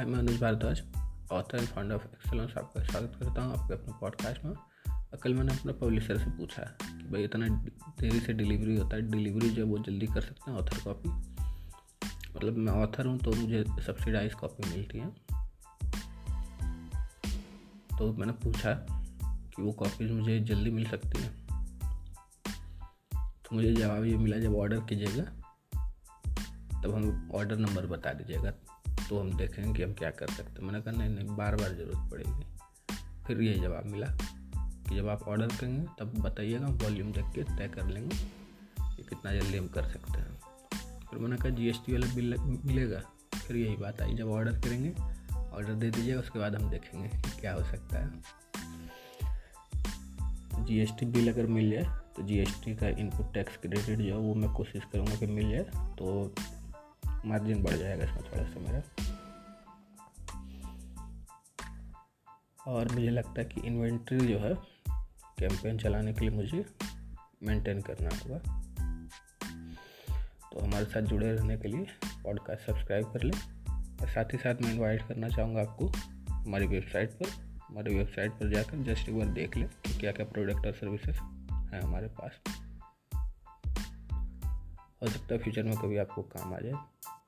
I am Anuj Bhardwaj, author and founder of excellence. आपका स्वागत करता हूँ आपके अपने पॉडकास्ट में। कल मैंने अपने पब्लिशर से पूछा कि भाई इतना देरी से डिलीवरी होता है, डिलीवरी जो है वो जल्दी कर सकते हैं ऑथर कॉपी? मतलब मैं ऑथर हूँ तो मुझे सब्सिडाइज कॉपी मिलती है। तो मैंने पूछा कि वो कॉपीज मुझे जल्दी मिल सकती है। तो मुझे जवाब ये मिला, जब ऑर्डर कीजिएगा तब हम ऑर्डर नंबर बता दीजिएगा तो हम देखेंगे कि हम क्या कर सकते हैं। मैंने कहा नहीं, बार बार ज़रूरत पड़ेगी। फिर यही जवाब मिला कि जब आप ऑर्डर करेंगे तब बताइएगा, वॉल्यूम देख के तय कर लेंगे कि कितना जल्दी हम कर सकते हैं। फिर मैंने कहा GST वाला बिल मिलेगा? फिर यही बात आई, जब ऑर्डर करेंगे ऑर्डर दे दीजिएगा, उसके बाद हम देखेंगे कि क्या हो सकता है। GST बिल अगर मिल जाए तो GST का इनपुट टैक्स क्रेडिट जो है वो मैं कोशिश करूँगा कि मिल जाए, तो मार्जिन बढ़ जाएगा इसमें थोड़ा सा मेरा। और मुझे लगता है कि इन्वेंट्री जो है कैंपेन चलाने के लिए मुझे मेंटेन करना होगा। तो हमारे साथ जुड़े रहने के लिए पॉडकास्ट सब्सक्राइब कर लें। और साथ ही साथ मैं इनवाइट करना चाहूँगा आपको हमारी वेबसाइट पर जाकर जस्ट एक बार देख लें कि क्या क्या प्रोडक्ट और सर्विसेज हैं हमारे पास। हो सकता है फ्यूचर में कभी आपको काम आ जाए।